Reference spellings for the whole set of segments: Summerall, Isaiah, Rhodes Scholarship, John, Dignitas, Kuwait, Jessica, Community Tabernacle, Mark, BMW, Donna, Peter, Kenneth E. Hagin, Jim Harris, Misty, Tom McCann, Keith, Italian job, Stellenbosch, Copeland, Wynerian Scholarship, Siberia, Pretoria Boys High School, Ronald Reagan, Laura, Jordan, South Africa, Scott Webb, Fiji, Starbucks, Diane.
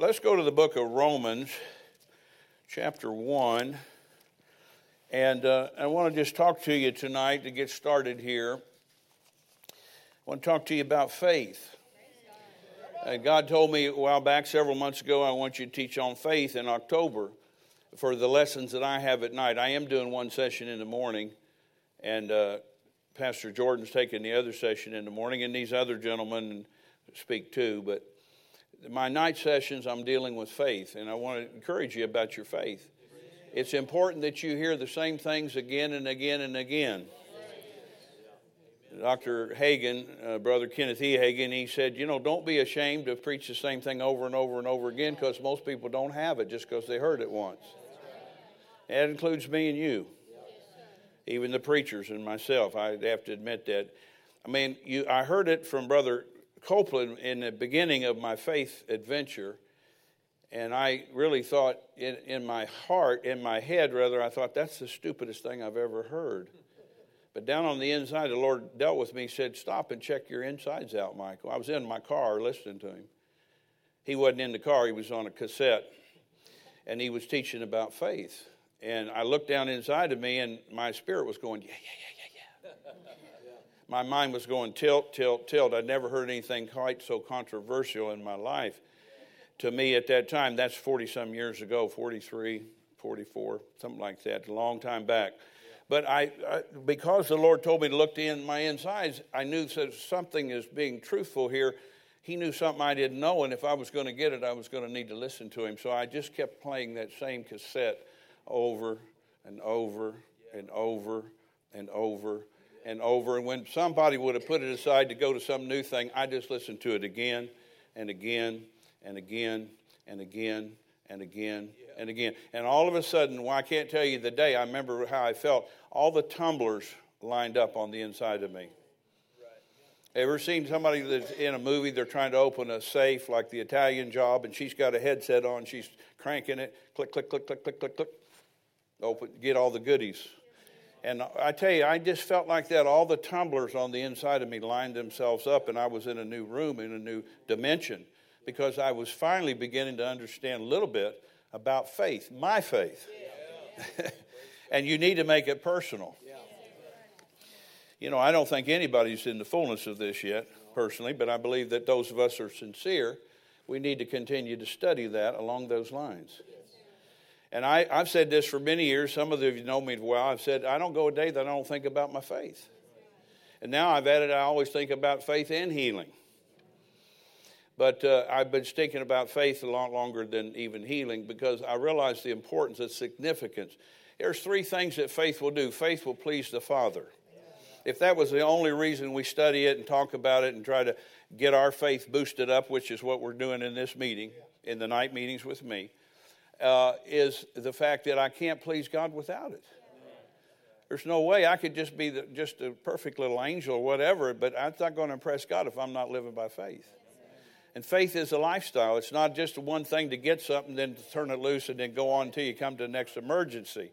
Let's go to the book of Romans, chapter 1, and I want to just talk to you tonight to get started here. I want to talk to you about faith. God told me a while back, several months ago, I want you to teach on faith in October for the lessons that I have at night. I am doing one session in the morning, and Pastor Jordan's taking the other session in the morning, and these other gentlemen speak too, but my night sessions, I'm dealing with faith, and I want to encourage you about your faith. It's important that you hear the same things again and again and again. Dr. Hagin, Brother Kenneth E. Hagin, he said, you know, don't be ashamed to preach the same thing over and over and over again because most people don't have it just because they heard it once. That includes me and you, even the preachers and myself. I have to admit that. I mean, I heard it from Brother Copeland in the beginning of my faith adventure, and I really thought in my head, I thought that's the stupidest thing I've ever heard. But down on the inside, the Lord dealt with me, said, stop and check your insides out, Michael. I was in my car listening to him. He wasn't in the car, he was on a cassette, and he was teaching about faith. And I looked down inside of me, and my spirit was going, yeah. My mind was going tilt. I'd never heard anything quite so controversial in my life. To me at that time, that's 40-some years ago, 43, 44, something like that, a long time back. But I because the Lord told me to look in my insides, I knew that something is being truthful here. He knew something I didn't know, and if I was going to get it, I was going to need to listen to him. So I just kept playing that same cassette over and over and over and over. And over, and when somebody would have put it aside to go to some new thing, I just listened to it again and again and again and again and again and again. And all of a sudden, well, I can't tell you the day, I remember how I felt. All the tumblers lined up on the inside of me. Ever seen somebody that's in a movie, they're trying to open a safe like the Italian Job, and she's got a headset on, she's cranking it, click, click, click, click, click, click, click, open, get all the goodies. And I tell you, I just felt like that. All the tumblers on the inside of me lined themselves up, and I was in a new room, in a new dimension, because I was finally beginning to understand a little bit about faith, my faith. Yeah. And you need to make it personal. Yeah. You know, I don't think anybody's in the fullness of this yet, personally, but I believe that those of us who are sincere, we need to continue to study that along those lines. And I've said this for many years. Some of you know me well. I've said, I don't go a day that I don't think about my faith. And now I've added, I always think about faith and healing. But I've been thinking about faith a lot longer than even healing because I realize the importance and significance. There's three things that faith will do. Faith will please the Father. If that was the only reason we study it and talk about it and try to get our faith boosted up, which is what we're doing in this meeting, in the night meetings with me, is the fact that I can't please God without it. There's no way I could just be just a perfect little angel or whatever, but that's not going to impress God if I'm not living by faith. And faith is a lifestyle. It's not just one thing to get something, then to turn it loose and then go on until you come to the next emergency.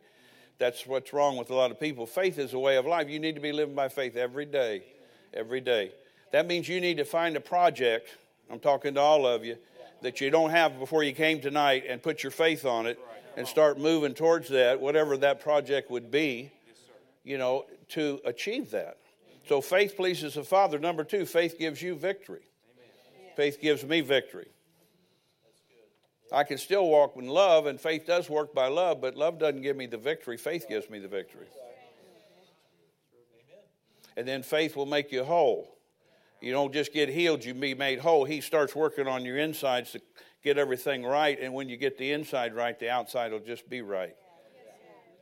That's what's wrong with a lot of people. Faith is a way of life. You need to be living by faith every day, every day. That means you need to find a project. I'm talking to all of you. That you don't have before you came tonight and put your faith on it and start moving towards that, whatever that project would be, you know, to achieve that. So faith pleases the Father. Number two, faith gives you victory. Faith gives me victory. I can still walk in love, and faith does work by love, but love doesn't give me the victory. Faith gives me the victory. And then faith will make you whole. You don't just get healed, you be made whole. He starts working on your insides to get everything right, and when you get the inside right, the outside will just be right.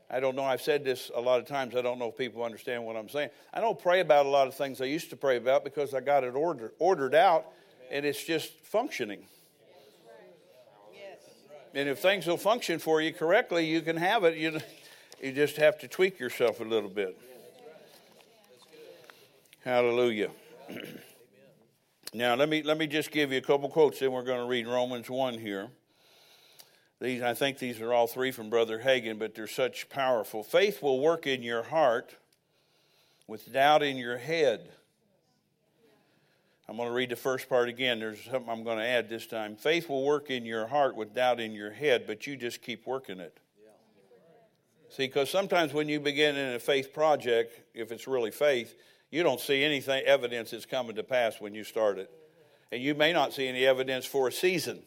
I don't know. I've said this a lot of times. I don't know if people understand what I'm saying. I don't pray about a lot of things I used to pray about because I got it ordered out, and it's just functioning. And if things will function for you correctly, you can have it. You just have to tweak yourself a little bit. Hallelujah. Now, let me just give you a couple quotes, then we're going to read Romans 1 here. I think these are all three from Brother Hagin, but they're such powerful. Faith will work in your heart with doubt in your head. I'm going to read the first part again. There's something I'm going to add this time. Faith will work in your heart with doubt in your head, but you just keep working it. See, because sometimes when you begin in a faith project, if it's really faith, you don't see anything, evidence that's coming to pass when you start it. And you may not see any evidence for a season.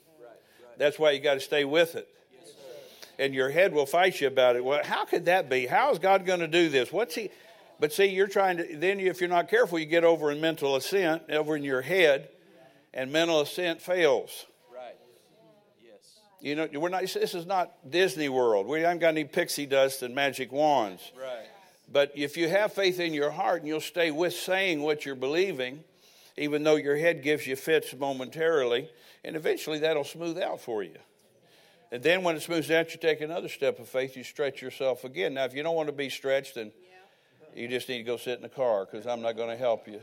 That's why you got to stay with it. And your head will fight you about it. Well, how could that be? How is God going to do this? What's he? But see, you're trying to, then if you're not careful, you get over in mental assent, over in your head, and mental assent fails. You know, we're not. This is not Disney World. We haven't got any pixie dust and magic wands. Right. But if you have faith in your heart and you'll stay with saying what you're believing, even though your head gives you fits momentarily, and eventually that'll smooth out for you. And then when it smooths out, you take another step of faith. You stretch yourself again. Now, if you don't want to be stretched, then you just need to go sit in the car because I'm not going to help you.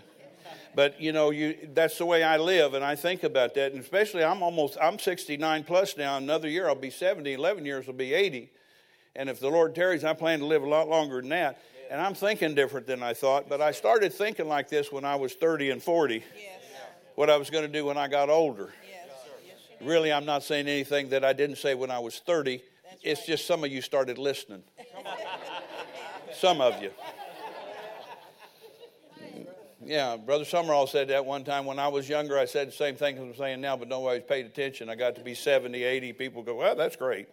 But, you know, that's the way I live, and I think about that. And especially I'm 69 plus now. Another year I'll be 70. 11 years will be 80. And if the Lord tarries, I plan to live a lot longer than that. And I'm thinking different than I thought. But I started thinking like this when I was 30 and 40, what I was going to do when I got older. Really, I'm not saying anything that I didn't say when I was 30. It's just some of you started listening. Some of you. Yeah, Brother Summerall said that one time. When I was younger, I said the same thing as I'm saying now, but nobody's paid attention. I got to be 70, 80. People go, well, that's great.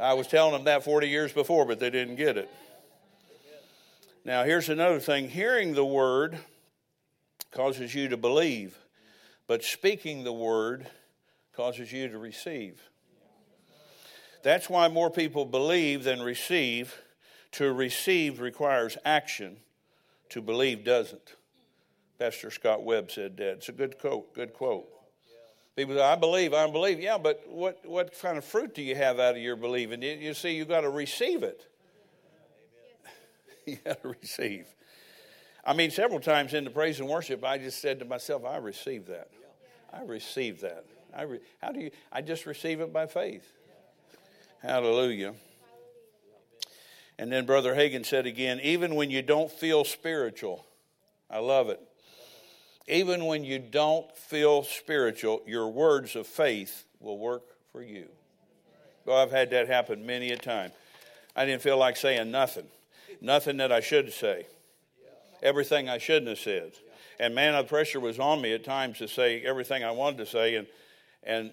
I was telling them that 40 years before, but they didn't get it. Now, here's another thing. Hearing the word causes you to believe, but speaking the word causes you to receive. That's why more people believe than receive. To receive requires action. To believe doesn't. Pastor Scott Webb said that. It's a good quote. Good quote. People say, I believe. Yeah, but what kind of fruit do you have out of your believing? You see, you got to receive it. You got to receive. I mean, several times in the praise and worship, I just said to myself, I receive that. I receive that. How do you? I just receive it by faith. Hallelujah. And then Brother Hagin said again, even when you don't feel spiritual, I love it. Even when you don't feel spiritual, your words of faith will work for you. Well, I've had that happen many a time. I didn't feel like saying nothing that I should say, everything I shouldn't have said. And man, the pressure was on me at times to say everything I wanted to say. And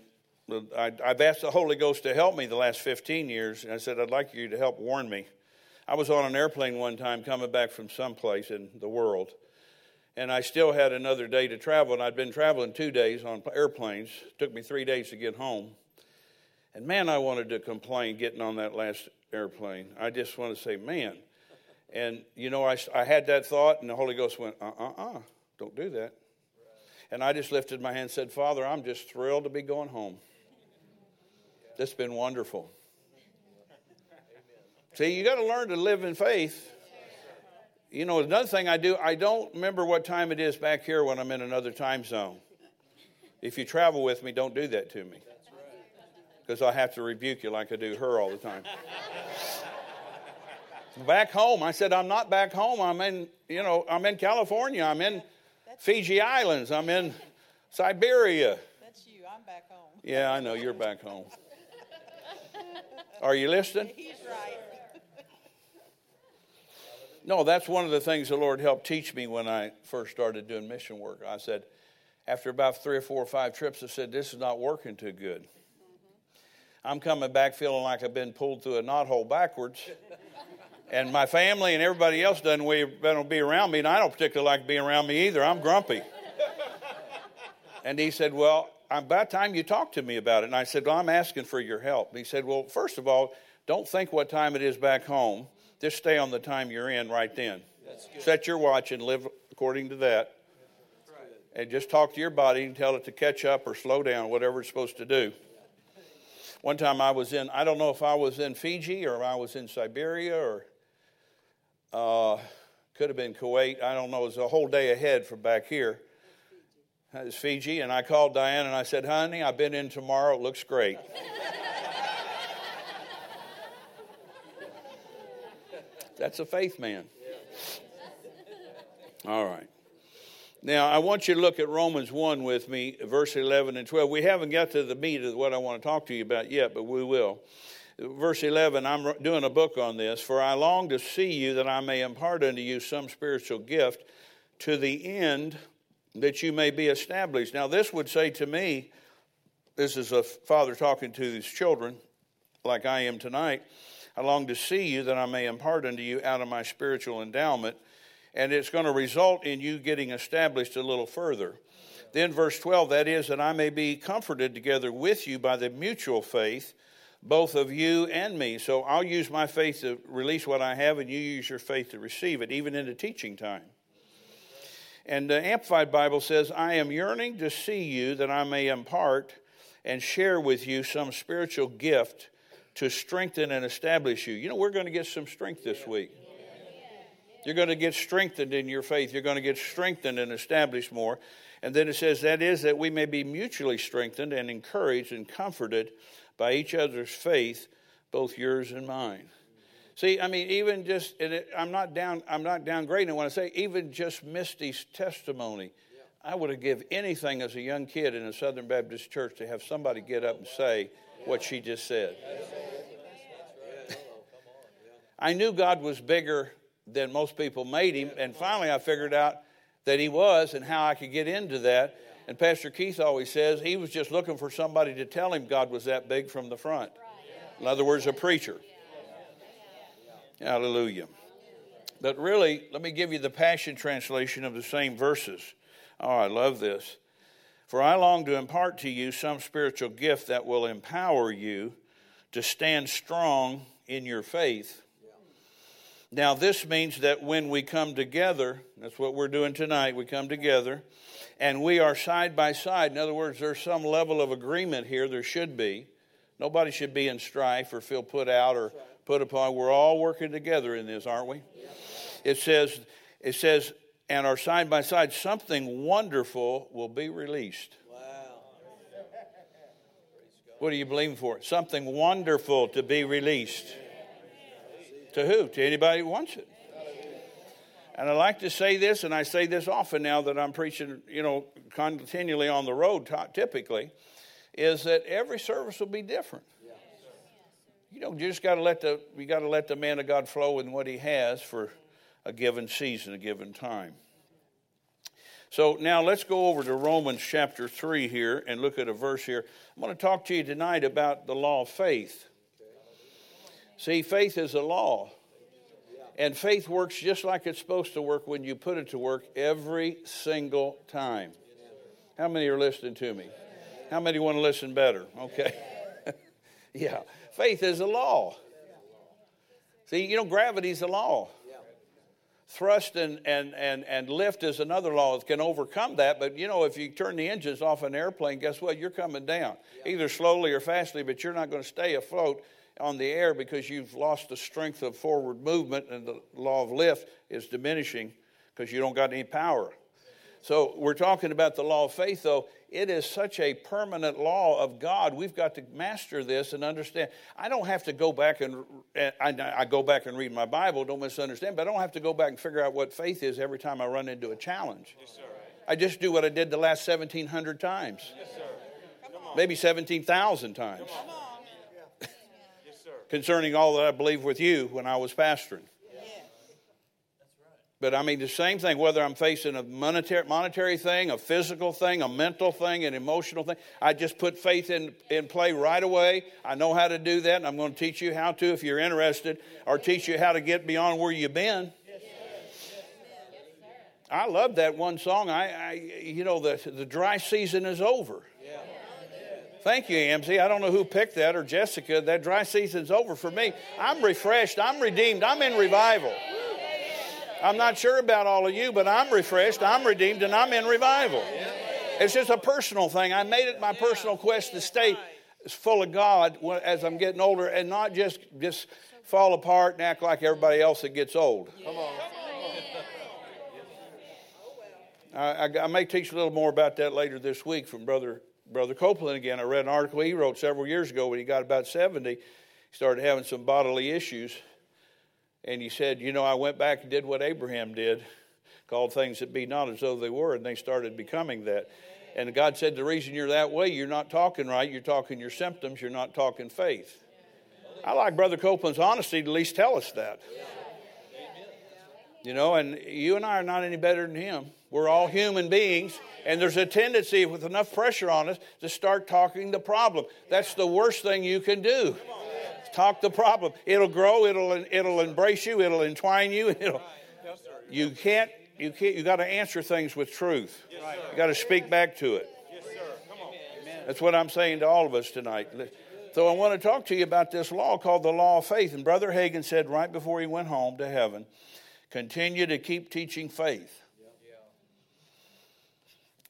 I've asked the Holy Ghost to help me the last 15 years. And I said, I'd like you to help warn me. I was on an airplane one time coming back from someplace in the world, and I still had another day to travel, and I'd been traveling 2 days on airplanes. It took me 3 days to get home. And, man, I wanted to complain getting on that last airplane. I just want to say, man. And, you know, I had that thought, and the Holy Ghost went, don't do that. And I just lifted my hand and said, Father, I'm just thrilled to be going home. That's been wonderful. See, you got to learn to live in faith. You know, another thing I do, I don't remember what time it is back here when I'm in another time zone. If you travel with me, don't do that to me. Because I have to rebuke you like I do her all the time. Back home, I said, I'm not back home. I'm in California. I'm in Fiji Islands. I'm in Siberia. That's you. I'm back home. Yeah, I know. You're back home. Are you listening? He's right. No, that's one of the things the Lord helped teach me when I first started doing mission work. I said, after about 3 or 4 or 5 trips, I said, this is not working too good. I'm coming back feeling like I've been pulled through a knothole backwards. And my family and everybody else doesn't be around me, and I don't particularly like being around me either. I'm grumpy. And he said, well, by the time you talk to me about it. And I said, well, I'm asking for your help. And he said, well, first of all, don't think what time it is back home. Just stay on the time you're in right then. Set your watch and live according to that. And just talk to your body and tell it to catch up or slow down, whatever it's supposed to do. One time I don't know if I was in Fiji or if I was in Siberia or could have been Kuwait. I don't know. It was a whole day ahead from back here. It's Fiji, and I called Diane, and I said, honey, I've been in tomorrow. It looks great. That's a faith man. All right. Now, I want you to look at Romans 1 with me, verse 11 and 12. We haven't got to the meat of what I want to talk to you about yet, but we will. Verse 11, I'm doing a book on this. For I long to see you that I may impart unto you some spiritual gift to the end that you may be established. Now, this would say to me, this is a father talking to his children, like I am tonight. I long to see you that I may impart unto you out of my spiritual endowment. And it's going to result in you getting established a little further. Then verse 12, that is, that I may be comforted together with you by the mutual faith, both of you and me. So I'll use my faith to release what I have, and you use your faith to receive it, even in the teaching time. And the Amplified Bible says, I am yearning to see you that I may impart and share with you some spiritual gift to strengthen and establish you. You know, we're going to get some strength this week. You're going to get strengthened in your faith. You're going to get strengthened and established more. And then it says, that is, that we may be mutually strengthened and encouraged and comforted by each other's faith, both yours and mine. See, I mean, even just, I'm not downgrading it when I say, even just Misty's testimony. I would have given anything as a young kid in a Southern Baptist church to have somebody get up and say what she just said. I knew God was bigger than most people made him, and finally I figured out that he was and how I could get into that. And Pastor Keith always says he was just looking for somebody to tell him God was that big from the front. In other words, a preacher. Hallelujah. But really, let me give you the Passion Translation of the same verses. Oh, I love this. For I long to impart to you some spiritual gift that will empower you to stand strong in your faith. Now, this means that when we come together, that's what we're doing tonight, we come together, and we are side by side. In other words, there's some level of agreement here. There should be. Nobody should be in strife or feel put out or put upon. We're all working together in this, aren't we? It says, and are side by side, something wonderful will be released. Wow. What are you believing for? Something wonderful to be released. To who? To anybody who wants it. And I like to say this, and I say this often now that I'm preaching, you know, continually on the road typically, is that every service will be different. You know, you just got to let the man of God flow in what he has for a given season, a given time. So now let's go over to Romans chapter 3 here and look at a verse here. I'm going to talk to you tonight about the law of faith. See, faith is a law, and faith works just like it's supposed to work when you put it to work every single time. How many are listening to me? How many want to listen better? Okay. Yeah, faith is a law. See, you know, gravity's a law. Thrust and lift is another law that can overcome that. But, you know, if you turn the engines off an airplane, guess what? You're coming down, either slowly or fastly, but you're not going to stay afloat on the air because you've lost the strength of forward movement, and the law of lift is diminishing because you don't got any power. So we're talking about the law of faith, though. It is such a permanent law of God. We've got to master this and understand. I don't have to go back and I go back and read my Bible, don't misunderstand, but I don't have to go back and figure out what faith is every time I run into a challenge. Yes, sir. I just do what I did the last 1,700 times. Yes, sir. Maybe 17,000 times. Come on. Concerning all that I believe with you when I was pastoring. Yeah. That's right. But I mean the same thing, whether I'm facing a monetary thing, a physical thing, a mental thing, an emotional thing, I just put faith in play right away. I know how to do that, and I'm going to teach you how to if you're interested, or teach you how to get beyond where you've been. Yes, sir. I love that one song. I you know, the dry season is over. Yeah. Thank you, Amsie. I don't know who picked that, or Jessica. That dry season's over for me. I'm refreshed. I'm redeemed. I'm in revival. I'm not sure about all of you, but I'm refreshed. I'm redeemed, and I'm in revival. It's just a personal thing. I made it my personal quest to stay full of God as I'm getting older and not just fall apart and act like everybody else that gets old. Come on. I may teach a little more about that later this week from Brother Copeland again. I read an article he wrote several years ago when he got about 70. He started having some bodily issues. And he said, you know, I went back and did what Abraham did. called things that be not as though they were, and they started becoming that. And God said, the reason you're that way, you're not talking right, you're talking your symptoms, you're not talking faith. I like Brother Copeland's honesty to at least tell us that. You know, and you and I are not any better than him. We're all human beings, and there's a tendency with enough pressure on us to start talking the problem. That's the worst thing you can do. Talk the problem. It'll grow, it'll embrace you, it'll entwine you, you got to answer things with truth. You got to speak back to it. That's what I'm saying to all of us tonight. So I want to talk to you about this law called the law of faith. And Brother Hagin said right before he went home to heaven, continue to keep teaching faith.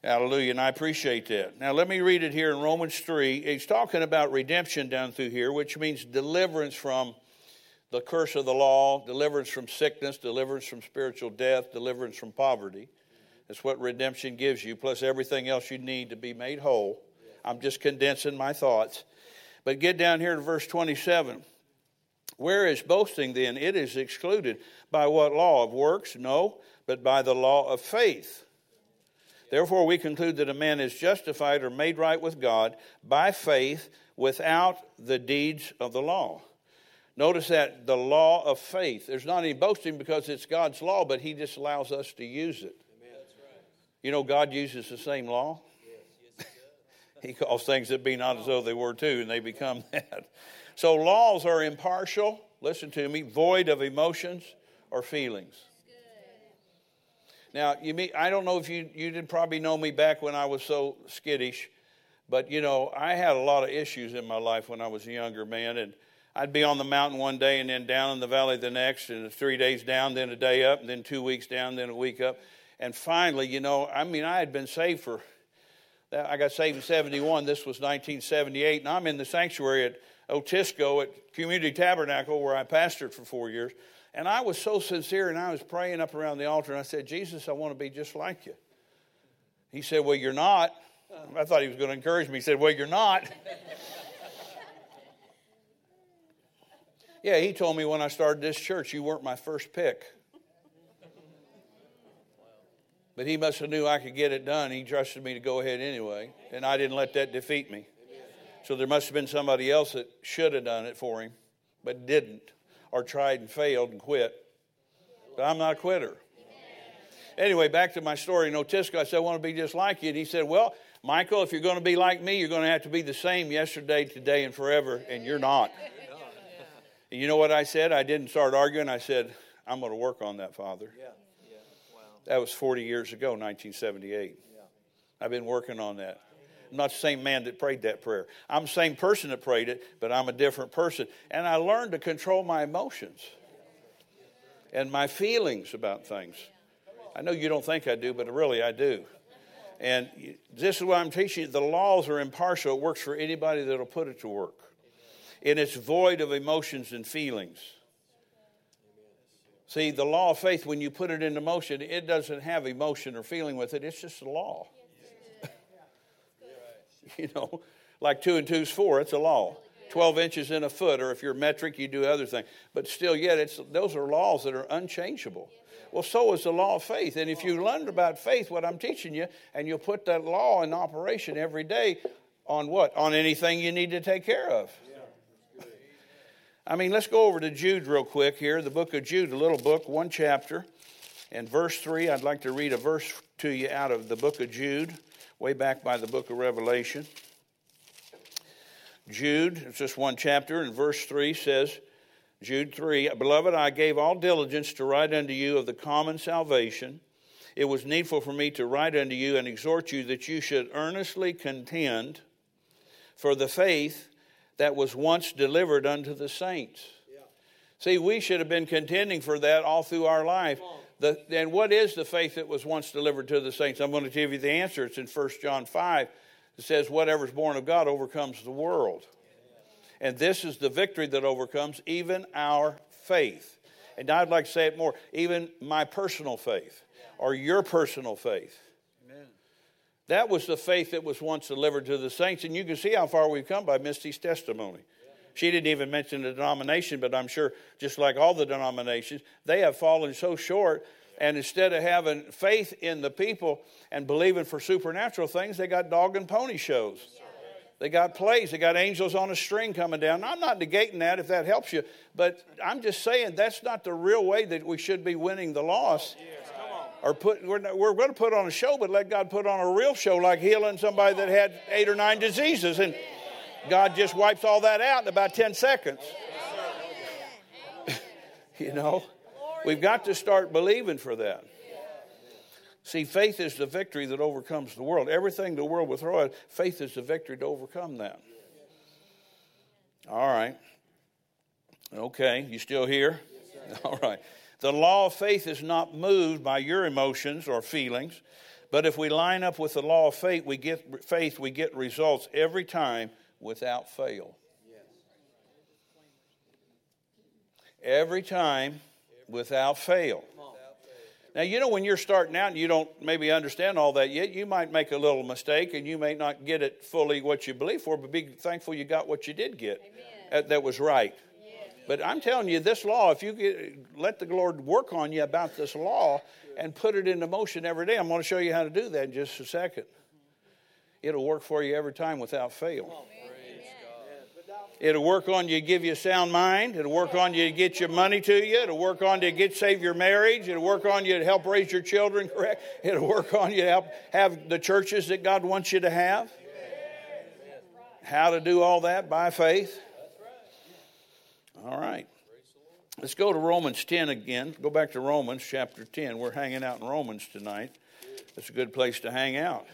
Yeah. Hallelujah, and I appreciate that. Now let me read it here in Romans 3. He's talking about redemption down through here, which means deliverance from the curse of the law, deliverance from sickness, deliverance from spiritual death, deliverance from poverty. That's what redemption gives you, plus everything else you need to be made whole. I'm just condensing my thoughts. But get down here to verse 27. Where is boasting then? It is excluded. By what law? Of works? No, but by the law of faith. Therefore, we conclude that a man is justified or made right with God by faith without the deeds of the law. Notice that the law of faith. There's not any boasting because it's God's law, but he just allows us to use it. Amen. That's right. You know, God uses the same law. Yes. He calls things that be not as though they were too, and they become that. So laws are impartial, listen to me, void of emotions or feelings. Now, I don't know if you didn't probably know me back when I was so skittish, but, you know, I had a lot of issues in my life when I was a younger man, and I'd be on the mountain one day and then down in the valley the next, and 3 days down, then a day up, and then 2 weeks down, then a week up. And finally, you know, I mean, I had been saved for, I got saved in 71, this was 1978, and I'm in the sanctuary at Otisco at Community Tabernacle where I pastored for 4 years, and I was so sincere, and I was praying up around the altar, and I said, Jesus, I want to be just like you. He said, well, you're not. I thought he was going to encourage me. He said, well, you're not. Yeah, he told me when I started this church, you weren't my first pick. But he must have knew I could get it done. He trusted me to go ahead anyway, and I didn't let that defeat me. So there must have been somebody else that should have done it for him, but didn't, or tried and failed and quit. But I'm not a quitter. Anyway, back to my story. In Otisco, I said, I want to be just like you. And he said, well, Michael, if you're going to be like me, you're going to have to be the same yesterday, today, and forever, and you're not. And you know what I said? I didn't start arguing. I said, I'm going to work on that, Father. Yeah. Wow. That was 40 years ago, 1978. Yeah. I've been working on that. I'm not the same man that prayed that prayer. I'm the same person that prayed it, but I'm a different person. And I learned to control my emotions and my feelings about things. I know you don't think I do, but really I do. And this is what I'm teaching you. The laws are impartial. It works for anybody that will put it to work. And it's void of emotions and feelings. See, the law of faith, when you put it into motion, it doesn't have emotion or feeling with it. It's just a law. You know, like 2 and 2 is 4, it's a law. 12 inches in a foot, or if you're metric, you do other things. But still yet, those are laws that are unchangeable. Well, so is the law of faith. And if you learn about faith, what I'm teaching you, and you'll put that law in operation every day on what? On anything you need to take care of. I mean, let's go over to Jude real quick here, the book of Jude, a little book, one chapter. And verse 3, I'd like to read a verse to you out of the book of Jude. Way back by the book of Revelation. Jude, it's just one chapter, and verse 3 says, Jude 3, Beloved, I gave all diligence to write unto you of the common salvation. It was needful for me to write unto you and exhort you that you should earnestly contend for the faith that was once delivered unto the saints. Yeah. See, we should have been contending for that all through our life. And what is the faith that was once delivered to the saints? I'm going to give you the answer. It's in 1 John 5. It says, whatever's born of God overcomes the world. And this is the victory that overcomes even our faith. And I'd like to say it more, even my personal faith or your personal faith. Amen. That was the faith that was once delivered to the saints. And you can see how far we've come by Misty's testimony. She didn't even mention the denomination, but I'm sure just like all the denominations, they have fallen so short And instead of having faith in the people and believing for supernatural things, they got dog and pony shows. They got plays. They got angels on a string coming down. Now, I'm not negating that if that helps you, but I'm just saying that's not the real way that we should be winning the lost. Or we're going to put on a show, but let God put on a real show, like healing somebody that had 8 or 9 diseases, and God just wipes all that out in about 10 seconds. You know, we've got to start believing for that. See, faith is the victory that overcomes the world. Everything the world will throw at, faith is the victory to overcome that. All right. Okay, you still here? All right. The law of faith is not moved by your emotions or feelings, but if we line up with the law of faith, we get results every time without fail. Every time without fail. Now, you know, when you're starting out and you don't maybe understand all that yet, you might make a little mistake and you may not get it fully what you believe for, but be thankful you got what you did get that was right. Yes. But I'm telling you, this law, if you let the Lord work on you about this law and put it into motion every day, I'm going to show you how to do that in just a second. It'll work for you every time without fail. It'll work on you to give you a sound mind. It'll work on you to get your money to you. It'll work on you to save your marriage. It'll work on you to help raise your children correct. It'll work on you to help have the churches that God wants you to have. How to do all that by faith. All right. Let's go to Romans 10 again. Go back to Romans chapter 10. We're hanging out in Romans tonight. It's a good place to hang out.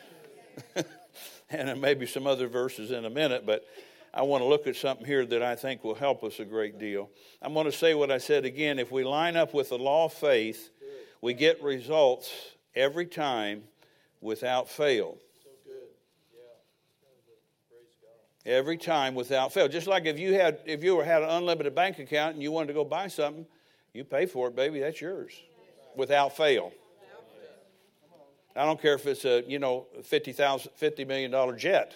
And there may be some other verses in a minute, but I want to look at something here that I think will help us a great deal. I'm going to say what I said again. If we line up with the law of faith, we get results every time without fail. Every time without fail. Just like if you had an unlimited bank account and you wanted to go buy something, you pay for it, baby. That's yours. Without fail. I don't care if it's a, $50 million jet.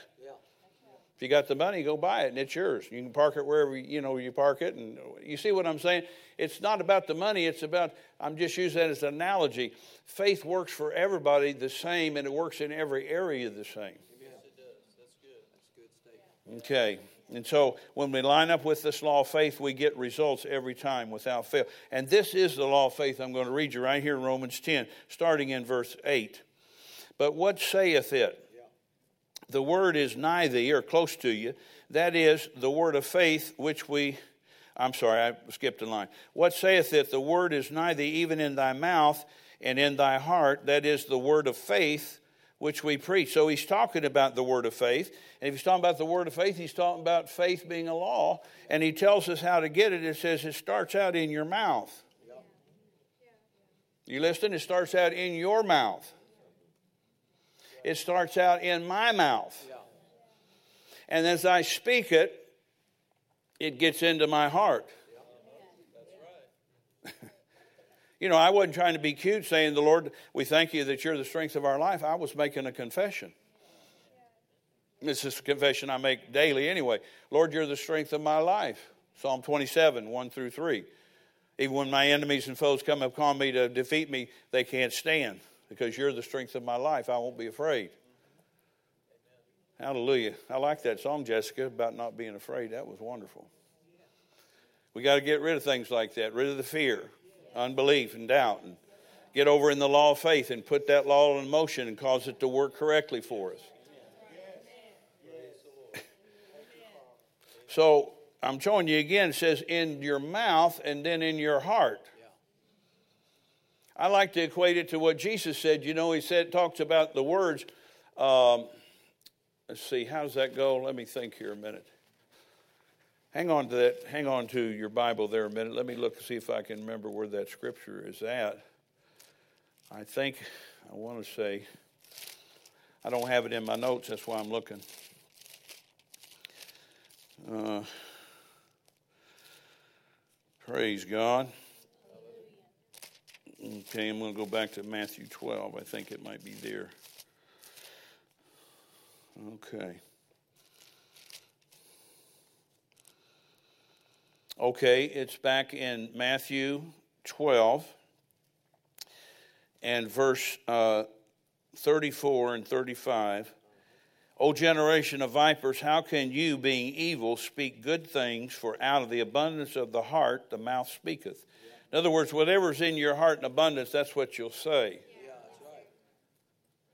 If you got the money, go buy it, and it's yours. You can park it wherever, you park it. And you see what I'm saying? It's not about the money. It's about, I'm just using that as an analogy. Faith works for everybody the same, and it works in every area the same. Yes, it does. That's good. That's a good statement. Okay. And so when we line up with this law of faith, we get results every time without fail. And this is the law of faith I'm going to read you right here in Romans 10, starting in verse 8. But what saith it? The word is nigh thee, or close to you. That is the word of faith which we... I'm sorry, I skipped a line. What saith it? The word is nigh thee, even in thy mouth and in thy heart. That is the word of faith which we preach. So he's talking about the word of faith. And if he's talking about the word of faith, he's talking about faith being a law. And he tells us how to get it. It says it starts out in your mouth. You listening? It starts out in your mouth. It starts out in my mouth. And as I speak it, it gets into my heart. I wasn't trying to be cute saying, the Lord, we thank you that you're the strength of our life. I was making a confession. This is a confession I make daily anyway. Lord, you're the strength of my life. Psalm 27, 1-3. Even when my enemies and foes come upon me to defeat me, they can't stand. Because you're the strength of my life, I won't be afraid. Amen. Hallelujah. I like that song, Jessica, about not being afraid. That was wonderful. Yeah. We got to get rid of things like that, rid of the fear, unbelief, and doubt, and get over in the law of faith and put that law in motion and cause it to work correctly for us. Yes. So I'm showing you again, it says in your mouth and then in your heart. I like to equate it to what Jesus said. He said, talks about the words. Let's see, how does that go? Let me think here a minute. Hang on to that. Hang on to your Bible there a minute. Let me look and see if I can remember where that scripture is at. I think I want to say, I don't have it in my notes. That's why I'm looking. Praise God. Okay, I'm going to go back to Matthew 12. I think it might be there. Okay. Okay, it's back in Matthew 12. and verse 34 and 35. O generation of vipers, how can you, being evil, speak good things? For out of the abundance of the heart, the mouth speaketh. In other words, whatever's in your heart in abundance, that's what you'll say. Yeah, that's right.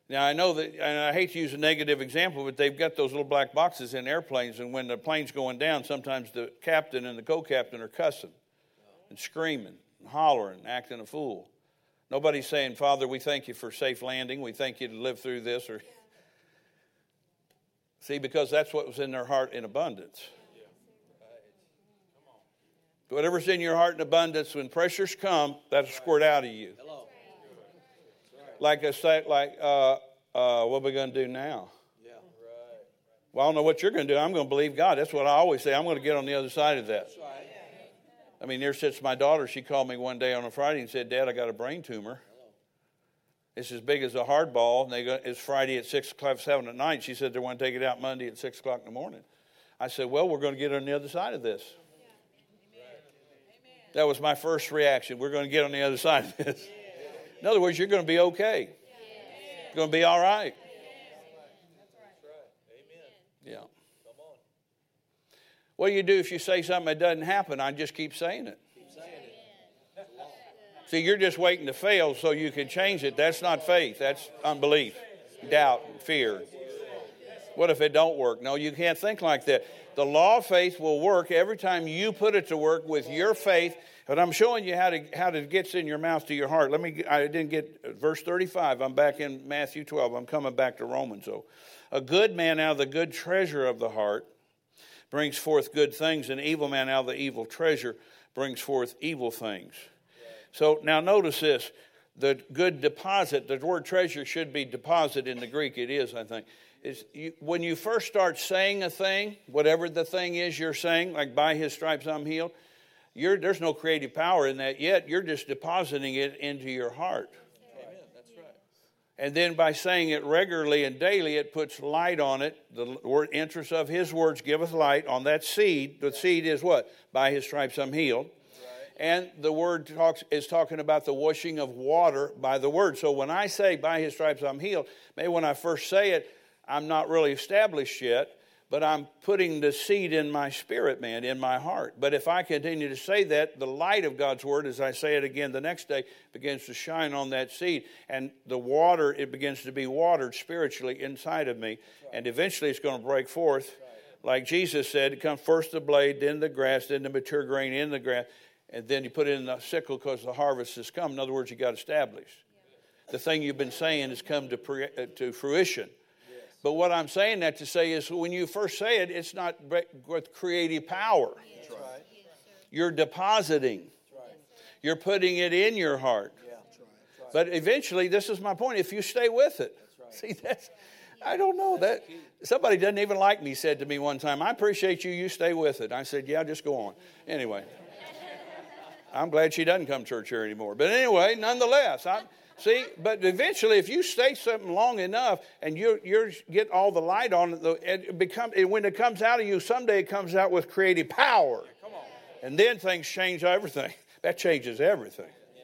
Now, I know that, and I hate to use a negative example, but they've got those little black boxes in airplanes, and when the plane's going down, sometimes the captain and the co-captain are cussing and screaming and hollering and acting a fool. Nobody's saying, Father, we thank you for safe landing. We thank you to live through this. Or see, because that's what was in their heart in abundance. Yeah. Whatever's in your heart in abundance, when pressures come, that'll squirt out of you. Hello. What are we going to do now? Yeah. Right. Well, I don't know what you're going to do. I'm going to believe God. That's what I always say. I'm going to get on the other side of that. That's right. I mean, there sits my daughter. She called me one day on a Friday and said, Dad, I got a brain tumor. It's as big as a hardball. And they go, it's Friday at 6 o'clock, 7 at night. She said they want to take it out Monday at 6 o'clock in the morning. I said, well, we're going to get on the other side of this. Yeah. Amen. That was my first reaction. We're going to get on the other side of this. Yeah. In other words, you're going to be okay. Yeah. You're going to be all right. Yeah. Amen. Yeah. Come on. What do you do if you say something that doesn't happen? I just keep saying it. See, you're just waiting to fail so you can change it. That's not faith. That's unbelief, doubt, fear. What if it don't work? No, you can't think like that. The law of faith will work every time you put it to work with your faith. But I'm showing you how it gets in your mouth to your heart. I didn't get verse 35. I'm back in Matthew 12. I'm coming back to Romans, though. A good man out of the good treasure of the heart brings forth good things. An evil man out of the evil treasure brings forth evil things. So now notice this, the good deposit, the word treasure should be deposit in the Greek. It is, I think. When you first start saying a thing, whatever the thing is you're saying, like by his stripes I'm healed, there's no creative power in that yet. You're just depositing it into your heart. Amen. That's right. And then by saying it regularly and daily, it puts light on it. The word entrance of his words giveth light on that seed. The seed is what? By his stripes I'm healed. And the word is talking about the washing of water by the word. So when I say, by his stripes I'm healed, maybe when I first say it, I'm not really established yet, but I'm putting the seed in my spirit, man, in my heart. But if I continue to say that, the light of God's word, as I say it again the next day, begins to shine on that seed. And the water, it begins to be watered spiritually inside of me. And eventually it's going to break forth. Like Jesus said, come first the blade, then the grass, then the mature grain in the grass. And then you put it in the sickle because the harvest has come. In other words, you got established. The thing you've been saying has come to fruition. Yes. But what I'm saying that to say is when you first say it, it's not with creative power. Yes. That's right. You're depositing. That's right. You're putting it in your heart. Yeah. That's right. That's right. But eventually, this is my point, if you stay with it. That's right. See, I don't know. Somebody doesn't even like me said to me one time, I appreciate you, you stay with it. I said, yeah, just go on. Anyway. I'm glad she doesn't come to church here anymore. But anyway, nonetheless, but eventually if you stay something long enough and you get all the light on it, when it comes out of you, someday it comes out with creative power. Come on. And then things change everything. That changes everything. Yeah.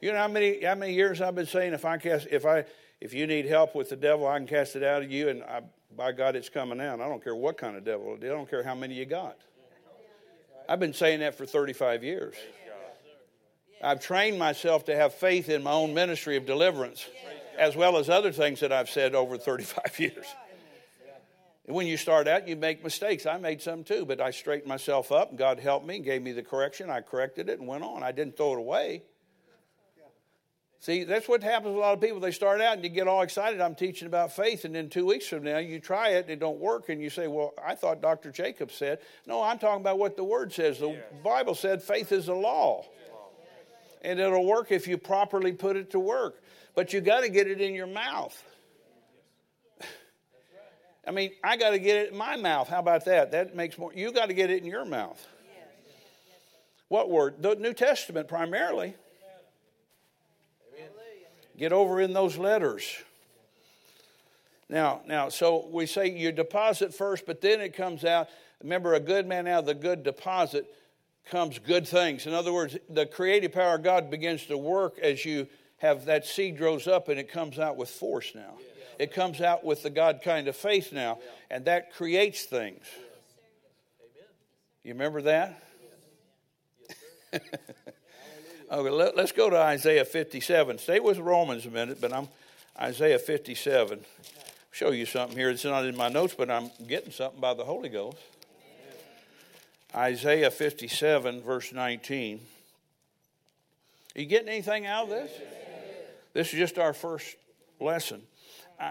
You know how many years I've been saying if you need help with the devil, I can cast it out of you, and by God it's coming out. I don't care what kind of devil it is. I don't care how many you got. I've been saying that for 35 years. I've trained myself to have faith in my own ministry of deliverance, as well as other things that I've said over 35 years. When you start out, you make mistakes. I made some too, but I straightened myself up, and God helped me and gave me the correction. I corrected it and went on. I didn't throw it away. See, that's what happens to a lot of people. They start out and you get all excited. I'm teaching about faith. And then 2 weeks from now, you try it and it don't work. And you say, well, I thought Dr. Jacob said. No, I'm talking about what the Word says. The Bible said faith is a law. And it'll work if you properly put it to work. But you got to get it in your mouth. I mean, I got to get it in my mouth. How about that? That makes more. You got to get it in your mouth. What word? The New Testament primarily. Get over in those letters. Now, so we say you deposit first, but then it comes out. Remember, a good man out of the good deposit comes good things. In other words, the creative power of God begins to work as you have that seed grows up, and it comes out with force now. It comes out with the God kind of faith now, and that creates things. You remember that? Okay, let's go to Isaiah 57. Stay with Romans a minute, but I'm Isaiah 57. I'll show you something here. It's not in my notes, but I'm getting something by the Holy Ghost. Isaiah 57, verse 19. Are you getting anything out of this? This is just our first lesson.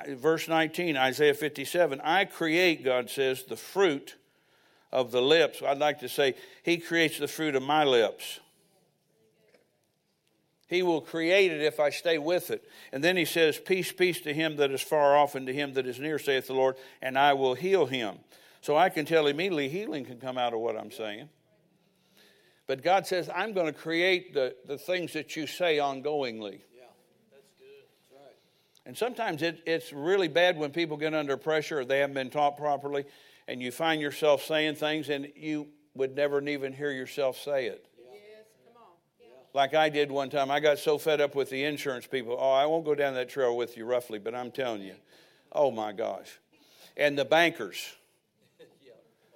Verse 19, Isaiah 57. I create, God says, the fruit of the lips. I'd like to say, He creates the fruit of my lips. He will create it if I stay with it. And then He says, peace, peace to him that is far off and to him that is near, saith the Lord, and I will heal him. So I can tell immediately healing can come out of what I'm saying. But God says, I'm going to create the things that you say ongoingly. Yeah, that's good. That's right. And sometimes it's really bad when people get under pressure or they haven't been taught properly, and you find yourself saying things and you would never even hear yourself say it. Yeah. Yes, come on. Yeah. Like I did one time. I got so fed up with the insurance people. Oh, I won't go down that trail with you roughly, but I'm telling you. Oh, my gosh. And the bankers.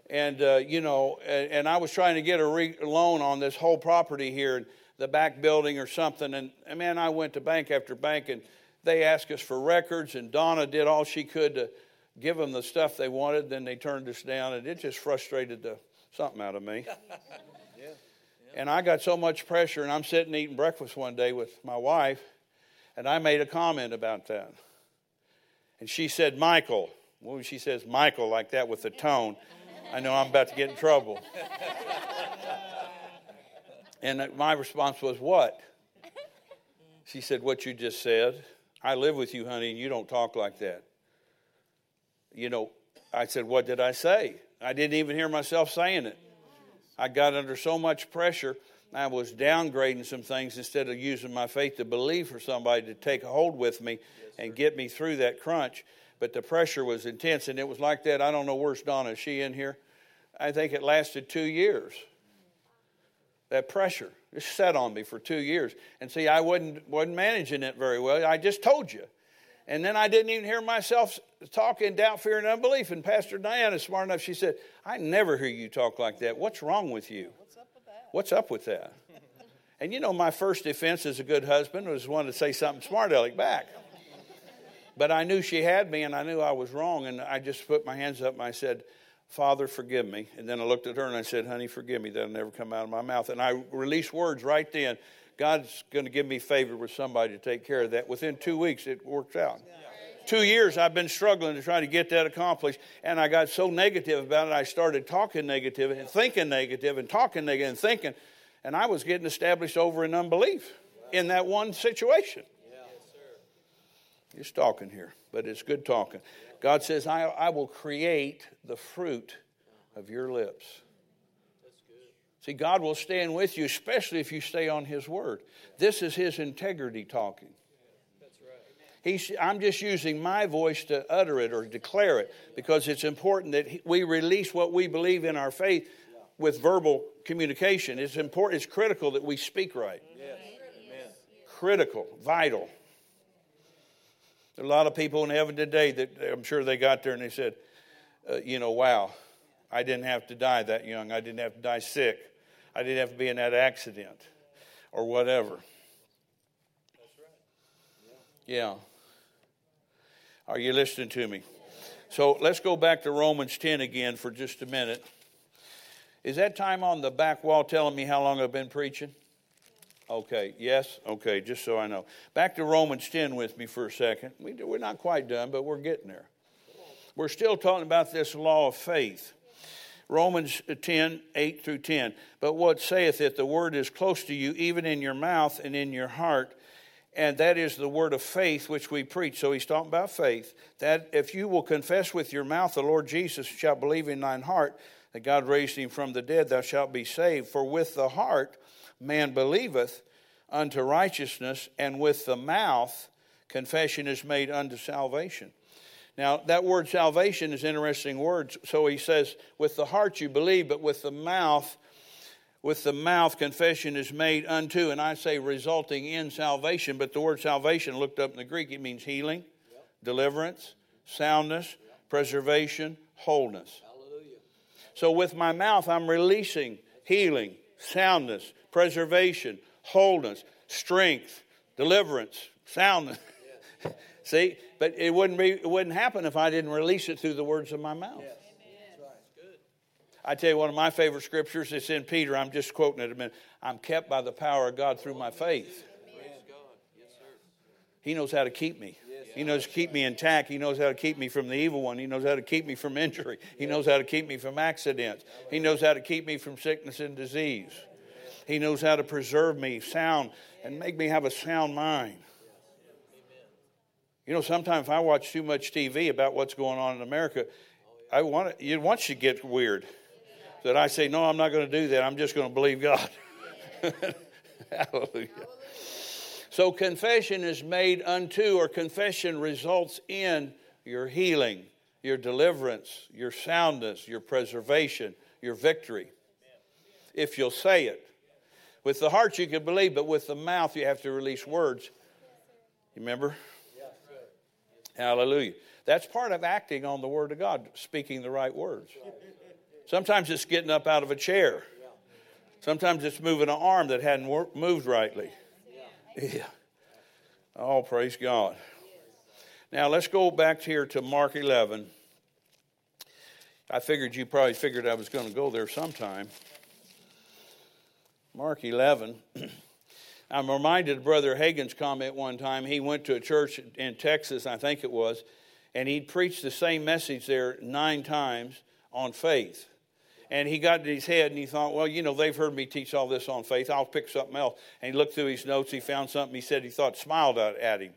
And, and I was trying to get a loan on this whole property here, the back building or something. And man, I went to bank after bank, and they asked us for records, and Donna did all she could to give them the stuff they wanted. Then they turned us down, and it just frustrated something out of me. Yeah. And I got so much pressure, and I'm sitting eating breakfast one day with my wife, and I made a comment about that. And she said, Michael. Well, she says Michael like that with the tone. I know I'm about to get in trouble. And my response was, what? She said, what you just said. I live with you, honey, and you don't talk like that. I said, what did I say? I didn't even hear myself saying it. I got under so much pressure, I was downgrading some things instead of using my faith to believe for somebody to take a hold with me and get me through that crunch. But the pressure was intense, and it was like that. I don't know, where's Donna? Is she in here? I think it lasted 2 years. That pressure just sat on me for 2 years. And see, I wasn't managing it very well. I just told you. And then I didn't even hear myself talk in doubt, fear, and unbelief. And Pastor Diana, smart enough, she said, I never hear you talk like that. What's wrong with you? What's up with that? And my first defense as a good husband was one to say something smart-aleck back. But I knew she had me, and I knew I was wrong, and I just put my hands up, and I said, Father, forgive me. And then I looked at her, and I said, honey, forgive me. That'll never come out of my mouth. And I released words right then. God's going to give me favor with somebody to take care of that. Within 2 weeks, it worked out. Yeah. 2 years, I've been struggling to try to get that accomplished, and I got so negative about it, I started talking negative and thinking negative and talking negative and thinking, and I was getting established over in unbelief in that one situation. Just talking here, but it's good talking. God says, I will create the fruit of your lips. That's good. See, God will stand with you, especially if you stay on His word. This is His integrity talking. That's right. I'm just using my voice to utter it or declare it because it's important that we release what we believe in our faith with verbal communication. It's important. It's critical that we speak right. Yes. Amen. Critical, vital. There are a lot of people in heaven today that I'm sure they got there and they said, wow, I didn't have to die that young. I didn't have to die sick. I didn't have to be in that accident or whatever. That's right. Yeah. Are you listening to me? So let's go back to Romans 10 again for just a minute. Is that time on the back wall telling me how long I've been preaching? Okay, yes? Okay, just so I know. Back to Romans 10 with me for a second. We're not quite done, but we're getting there. We're still talking about this law of faith. Romans 10, 8 through 10. But what saith it? The word is close to you, even in your mouth and in your heart. And that is the word of faith which we preach. So he's talking about faith. That if you will confess with your mouth the Lord Jesus, shalt believe in thine heart that God raised him from the dead, thou shalt be saved. For with the heart man believeth unto righteousness, and with the mouth confession is made unto salvation. Now, that word salvation is an interesting word. So he says, with the heart you believe, but with the mouth with the mouth confession is made unto, and I say resulting in salvation, but the word salvation, looked up in the Greek, it means healing, deliverance, soundness, preservation, wholeness. Hallelujah. So with my mouth, I'm releasing healing, soundness, preservation, wholeness, strength, deliverance, soundness. Yes. See, but it wouldn't happen if I didn't release it through the words of my mouth. Yes. I tell you, one of my favorite scriptures, it's in Peter. I'm just quoting it a minute. I'm kept by the power of God through my faith. Praise God. Yes, sir. He knows how to keep me. He knows how to keep me intact. He knows how to keep me from the evil one. He knows how to keep me from injury. He knows how to keep me from accidents. He knows how to keep me from sickness and disease. He knows how to preserve me sound and make me have a sound mind. You know, sometimes if I watch too much TV about what's going on in America, once you get weird. That I say, no, I'm not going to do that. I'm just going to believe God. Hallelujah. So confession is made unto, or confession results in your healing, your deliverance, your soundness, your preservation, your victory. If you'll say it. With the heart you can believe, but with the mouth you have to release words. You remember? Hallelujah. That's part of acting on the Word of God, speaking the right words. Sometimes it's getting up out of a chair. Sometimes it's moving an arm that hadn't moved rightly. Yeah. Oh, praise God. Now, let's go back here to Mark 11. I figured you probably figured I was going to go there sometime. Mark 11. I'm reminded of Brother Hagin's comment one time. He went to a church in Texas, I think it was, and he preached the same message there 9 times on faith. And he got in his head and he thought, well, you know, they've heard me teach all this on faith. I'll pick something else. And he looked through his notes. He found something he said he thought smiled at him.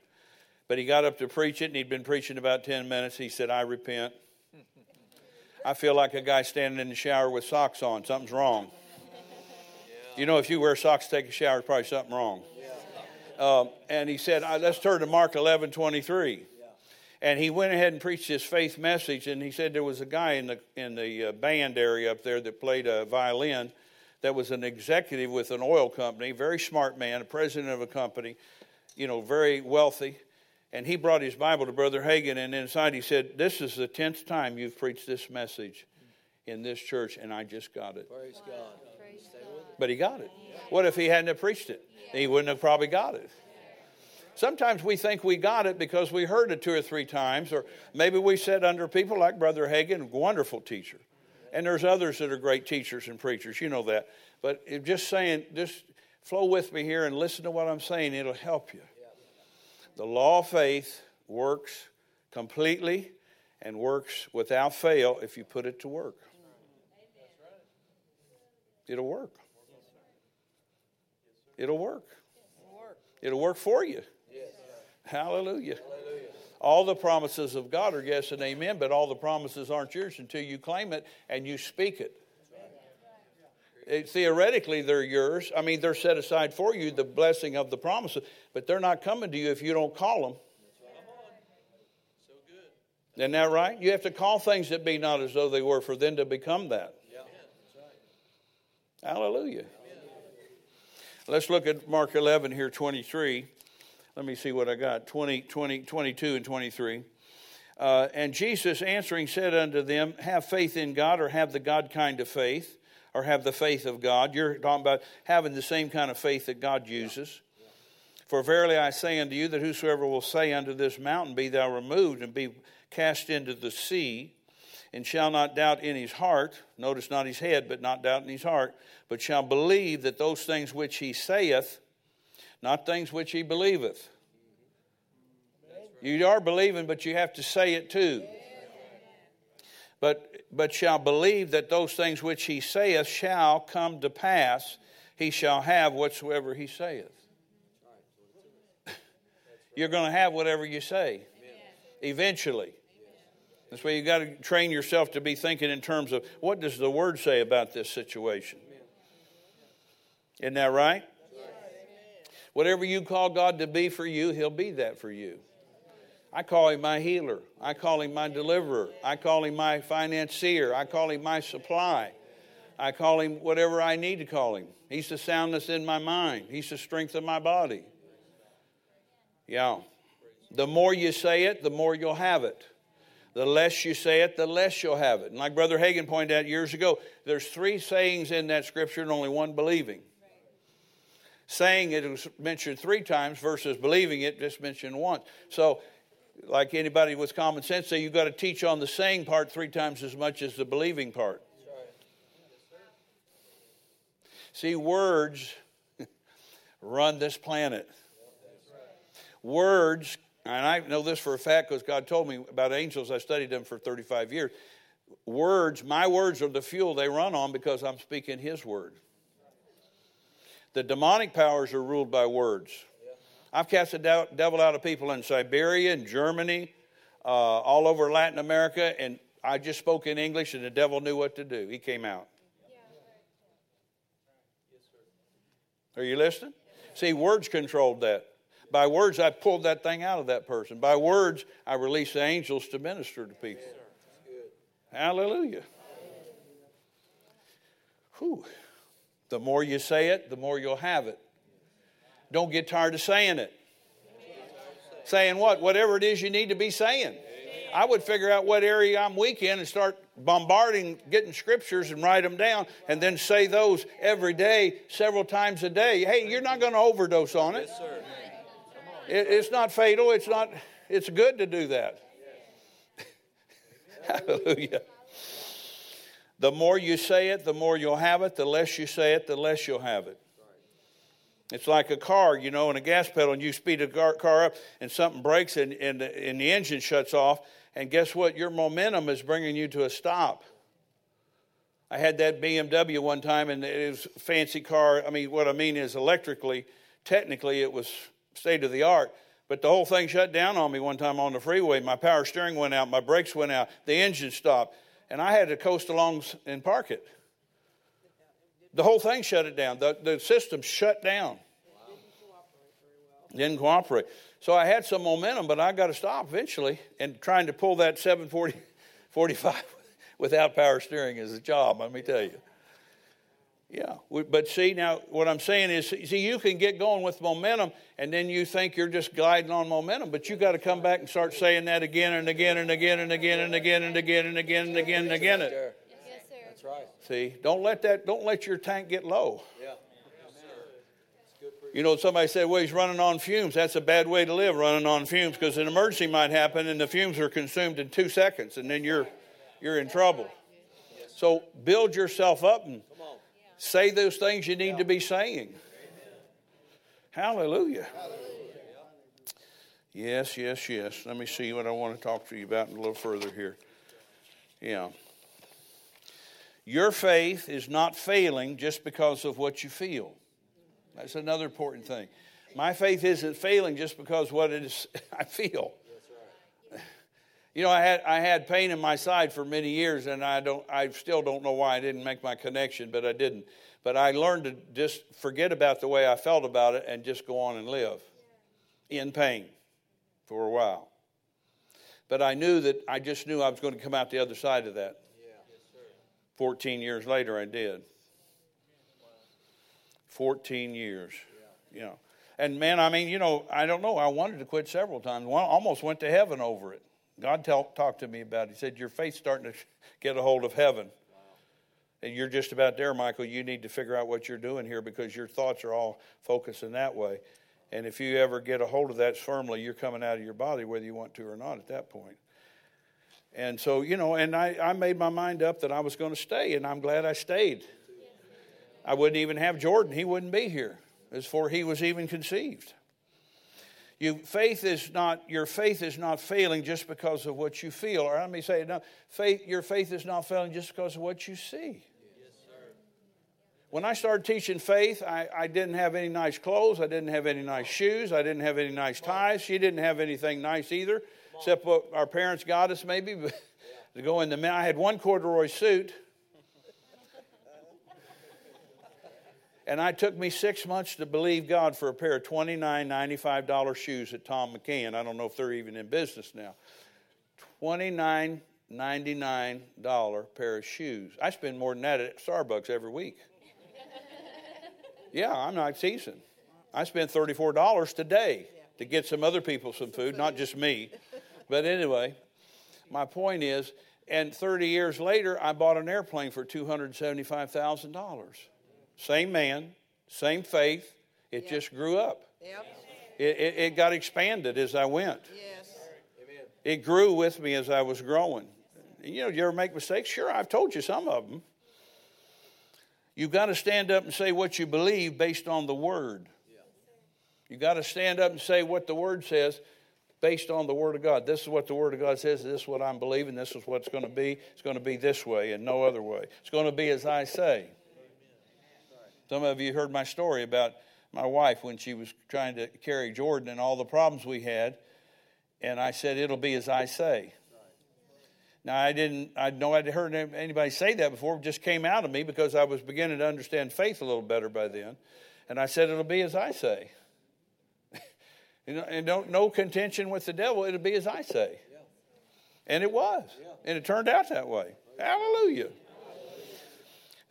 But he got up to preach it, and he'd been preaching about 10 minutes. He said, I repent. I feel like a guy standing in the shower with socks on. Something's wrong. You know, if you wear socks, take a shower, there's probably something wrong. And he said, let's turn to Mark 11:23. And he went ahead and preached his faith message, and he said there was a guy in the band area up there that played a violin that was an executive with an oil company, very smart man, a president of a company, you know, very wealthy. And he brought his Bible to Brother Hagin, and inside he said, this is the 10th time you've preached this message in this church, and I just got it. Praise God. But he got it. What if he hadn't have preached it? He wouldn't have probably got it. Sometimes we think we got it because we heard it 2 or 3 times, or maybe we sit under people like Brother Hagin, wonderful teacher. And there's others that are great teachers and preachers, you know that. But just saying, just flow with me here and listen to what I'm saying, it'll help you. The law of faith works completely and works without fail if you put it to work. It'll work. It'll work. It'll work for you. Hallelujah. Hallelujah. All the promises of God are yes and amen, but all the promises aren't yours until you claim it and you speak it. Theoretically, they're yours. I mean, they're set aside for you, the blessing of the promises, but they're not coming to you if you don't call them. So good. Isn't that right? You have to call things that be not as though they were for them to become that. Yeah. Hallelujah. Amen. Let's look at Mark 11 here, 23. Let me see what I got, 22 and 23. And Jesus answering said unto them, have faith in God, or have the God kind of faith, or have the faith of God. You're talking about having the same kind of faith that God uses. Yeah. Yeah. For verily I say unto you, that whosoever will say unto this mountain, be thou removed, and be cast into the sea, and shall not doubt in his heart, notice not his head, but not doubt in his heart, but shall believe that those things which he saith, not things which he believeth. You are believing, but you have to say it too. But shall believe that those things which he saith shall come to pass. He shall have whatsoever he saith. You're going to have whatever you say, eventually. That's why you got to train yourself to be thinking in terms of, what does the Word say about this situation? Isn't that right? Whatever you call God to be for you, He'll be that for you. I call Him my healer. I call Him my deliverer. I call Him my financier. I call Him my supply. I call him whatever I need to call him. He's the soundness in my mind. He's the strength of my body. Yeah. The more you say it, the more you'll have it. The less you say it, the less you'll have it. And like Brother Hagin pointed out years ago, there's three sayings in that scripture and only one believing. Saying it was mentioned three times versus believing it just mentioned once. So like anybody with common sense, you've got to teach on the saying part three times as much as the believing part. See, words run this planet. Words, and I know this for a fact because God told me about angels. I studied them for 35 years. Words, my words are the fuel they run on because I'm speaking his word. The demonic powers are ruled by words. I've cast the devil out of people in Siberia and Germany, all over Latin America, and I just spoke in English and the devil knew what to do. He came out. Are you listening? See, words controlled that. By words, I pulled that thing out of that person. By words, I released the angels to minister to people. Hallelujah. Whew. The more you say it, the more you'll have it. Don't get tired of saying it. Saying what? Whatever it is you need to be saying. I would figure out what area I'm weak in and start bombarding, getting scriptures and write them down, and then say those every day, several times a day. Hey, you're not going to overdose on it. Yes, sir. It's not fatal. It's not. It's good to do that. Hallelujah. The more you say it, the more you'll have it. The less you say it, the less you'll have it. It's like a car, you know, and a gas pedal, and you speed a car up, and something breaks, and the engine shuts off. And guess what? Your momentum is bringing you to a stop. I had that BMW one time, and it was a fancy car. I mean, what I mean is electrically, technically, it was state of the art. But the whole thing shut down on me one time on the freeway. My power steering went out. My brakes went out. The engine stopped. And I had to coast along and park it. The whole thing shut it down. The system shut down. Wow. Didn't cooperate. So I had some momentum, but I got to stop eventually. And trying to pull that 745 without power steering is a job, let me tell you. Yeah, but see, now what I'm saying is, see, you can get going with momentum, and then you think you're just gliding on momentum, but you got to come back and start saying that again and again and again and again and again and again and again and again and again. Yes, sir. That's right. See, don't let your tank get low. Yeah. You know, somebody said, well, he's running on fumes. That's a bad way to live, running on fumes, because an emergency might happen and the fumes are consumed in 2 seconds, and then you're in trouble. So build yourself up and say those things you need to be saying. Hallelujah. Yes, yes, yes. Let me see what I want to talk to you about a little further here. Yeah. Your faith is not failing just because of what you feel. That's another important thing. My faith isn't failing just because what it is I feel. You know, I had pain in my side for many years, and I still don't know why I didn't make my connection, but I didn't. But I learned to just forget about the way I felt about it and just go on and live in pain for a while. But I just knew I was going to come out the other side of that. 14 years later, I did. 14 years, yeah. And man, I mean, you know, I don't know. I wanted to quit several times. One almost went to heaven over it. God talked to me about it. He said, your faith's starting to get a hold of heaven. Wow. And you're just about there, Michael. You need to figure out what you're doing here because your thoughts are all focusing that way. And if you ever get a hold of that firmly, you're coming out of your body whether you want to or not at that point. And so, you know, and I made my mind up that I was going to stay, and I'm glad I stayed. I wouldn't even have Jordan. He wouldn't be here as before he was even conceived. Your faith is not failing just because of what you feel. Or let me say it now. Your faith is not failing just because of what you see. Yes, sir. When I started teaching faith, I didn't have any nice clothes. I didn't have any nice shoes. I didn't have any nice ties. She didn't have anything nice either, except what our parents got us maybe. To go in I had one corduroy suit. And it took me 6 months to believe God for a pair of $29.95 shoes at Tom McCann. I don't know if they're even in business now. $29 $99 pair of shoes. I spend more than that at Starbucks every week. Yeah, I'm not teasing. I spent $34 today to get some other people some food, not just me. But anyway, my point is, and 30 years later, I bought an airplane for $275,000. Same man, same faith. It just grew up. Yep. It got expanded as I went. Yes. It grew with me as I was growing. You know, you ever make mistakes? Sure, I've told you some of them. You've got to stand up and say what you believe based on the Word. You've got to stand up and say what the Word says based on the Word of God. This is what the Word of God says. This is what I'm believing. This is what it's going to be. It's going to be this way and no other way. It's going to be as I say. Some of you heard my story about my wife when she was trying to carry Jordan and all the problems we had. And I said, it'll be as I say. Now, I'd heard anybody say that before. It just came out of me because I was beginning to understand faith a little better by then. And I said, it'll be as I say. You know, and no contention with the devil. It'll be as I say. Yeah. And it was. Yeah. And it turned out that way. Hallelujah.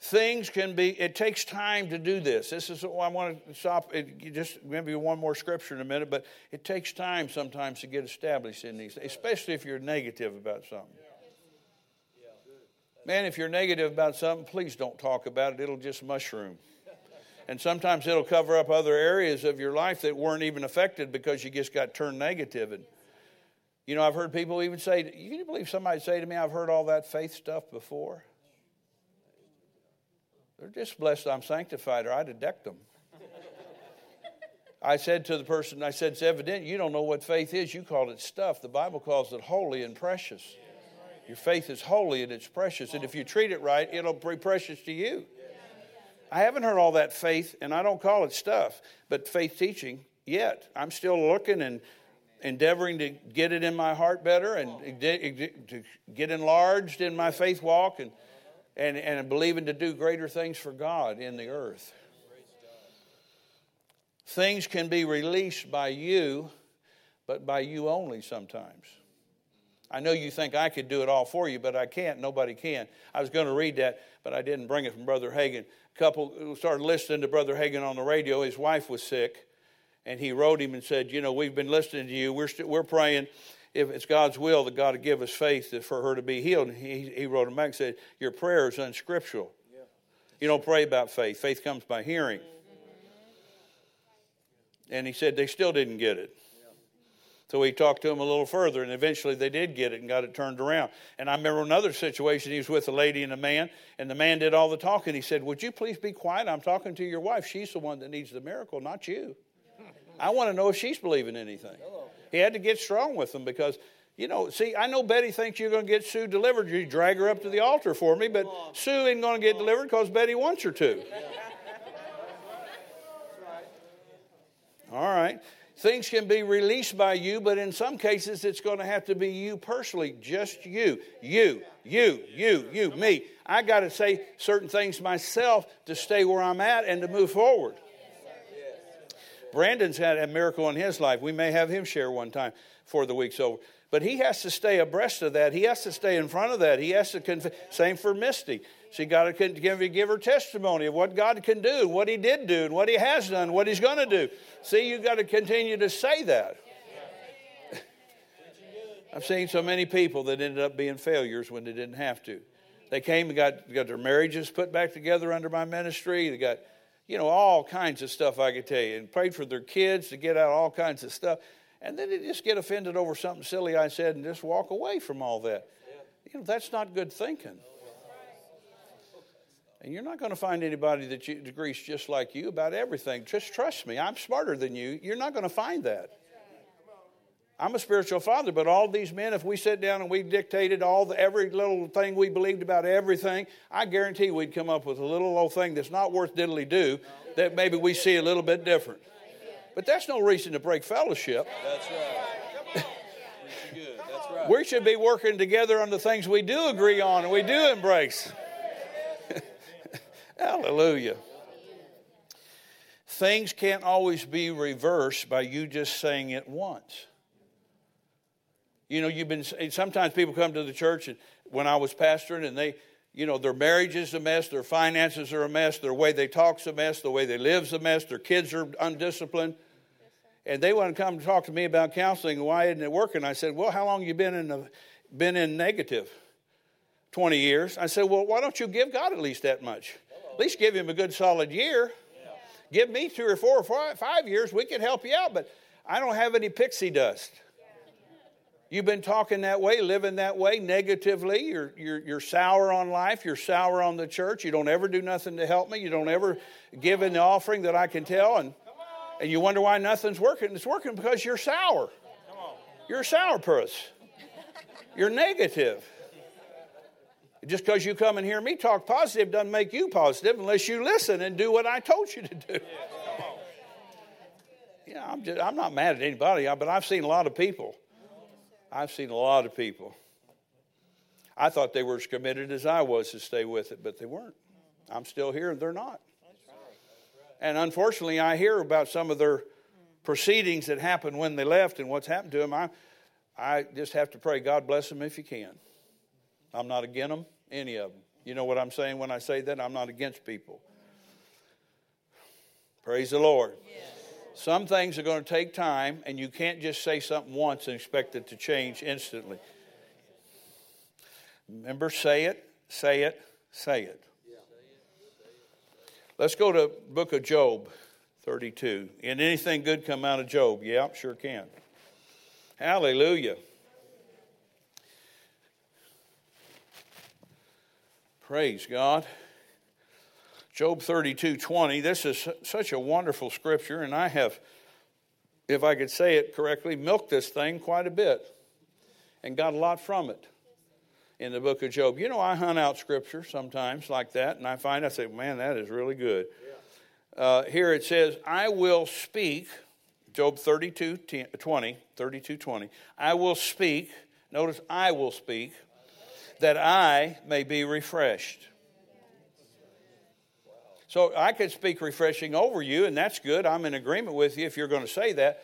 Things can be, it takes time to do this. This is why I want to stop. You just maybe one more scripture in a minute, but it takes time sometimes to get established in these, especially if you're negative about something. Man, if you're negative about something, please don't talk about it. It'll just mushroom. And sometimes it'll cover up other areas of your life that weren't even affected because you just got turned negative. And, you know, I've heard people even say, can you believe somebody say to me, I've heard all that faith stuff before? They're just blessed I'm sanctified or I'd have decked them. I said to the person, I said, it's evident you don't know what faith is. You call it stuff. The Bible calls it holy and precious. Your faith is holy and it's precious. And if you treat it right, it'll be precious to you. I haven't heard all that faith, and I don't call it stuff, but faith teaching yet. I'm still looking and endeavoring to get it in my heart better and to get enlarged in my faith walk and believing to do greater things for God in the earth. Things can be released by you, but by you only sometimes. I know you think I could do it all for you, but I can't. Nobody can. I was going to read that, but I didn't bring it from Brother Hagin. A couple started listening to Brother Hagin on the radio. His wife was sick, and he wrote him and said, you know, we've been listening to you. We're praying. If it's God's will that God would give us faith for her to be healed. And he wrote him back and said, your prayer is unscriptural. Yeah. You don't pray about faith. Faith comes by hearing. Mm-hmm. And he said they still didn't get it. Yeah. So he talked to him a little further, and eventually they did get it and got it turned around. And I remember another situation. He was with a lady and a man, and the man did all the talking. He said, would you please be quiet? I'm talking to your wife. She's the one that needs the miracle, not you. I want to know if she's believing anything. Hello. He had to get strong with them because, you know, see, I know Betty thinks you're going to get Sue delivered. You drag her up to the altar for me, but Sue ain't going to get delivered because Betty wants her to. All right. Things can be released by you, but in some cases it's going to have to be you personally, just you, me. I got to say certain things myself to stay where I'm at and to move forward. Brandon's had a miracle in his life. We may have him share one time before the week's over. But he has to stay abreast of that. He has to stay in front of that. He has to confess. Same for Misty. She got to give her testimony of what God can do, what He did do, and what He has done, what He's going to do. See, you got to continue to say that. I've seen so many people that ended up being failures when they didn't have to. They came and got their marriages put back together under my ministry. They got... You know, all kinds of stuff I could tell you. And prayed for their kids to get out all kinds of stuff. And then they just get offended over something silly I said and just walk away from all that. You know, that's not good thinking. And you're not going to find anybody that agrees just like you about everything. Just trust me. I'm smarter than you. You're not going to find that. I'm a spiritual father, but all these men, if we sat down and we dictated every little thing we believed about everything, I guarantee we'd come up with a little old thing that's not worth diddly-do that maybe we see a little bit different. But that's no reason to break fellowship. That's right. That's right. We should be working together on the things we do agree on and we do embrace. Hallelujah. Things can't always be reversed by you just saying it once. You know, you've been, sometimes people come to the church, and when I was pastoring, and they, you know, their marriage is a mess, their finances are a mess, their way they talk's a mess, the way they live's a mess, their kids are undisciplined. Yes, and they want to come talk to me about counseling, why isn't it working? I said, well, how long you been in negative? 20 years. I said, well, why don't you give God at least that much? Hello. At least give him a good solid year. Yeah. Give me 3 or 4 or 5 years, we could help you out, but I don't have any pixie dust. You've been talking that way, living that way, negatively. You're sour on life. You're sour on the church. You don't ever do nothing to help me. You don't ever give in the offering that I can tell. And you wonder why nothing's working. It's working because you're sour. You're a sourpuss. You're negative. Just because you come and hear me talk positive doesn't make you positive unless you listen and do what I told you to do. Yeah, I'm not mad at anybody, but I've seen a lot of people. I thought they were as committed as I was to stay with it, but they weren't. I'm still here, and they're not. And unfortunately, I hear about some of their proceedings that happened when they left and what's happened to them. I just have to pray, God bless them if you can. I'm not against them, any of them. You know what I'm saying when I say that? I'm not against people. Praise the Lord. Yes. Some things are going to take time, and you can't just say something once and expect it to change instantly. Remember, say it. Let's go to the book of Job 32. And anything good come out of Job? Yeah, sure can. Hallelujah. Praise God. Job 32:20, this is such a wonderful scripture, and I have, if I could say it correctly, milked this thing quite a bit and got a lot from it in the book of Job. You know, I hunt out scripture sometimes like that, and I say, man, that is really good. Yeah. Here it says, I will speak, Job 32:20, I will speak, notice I will speak, that I may be refreshed. So I could speak refreshing over you, and that's good. I'm in agreement with you if you're going to say that,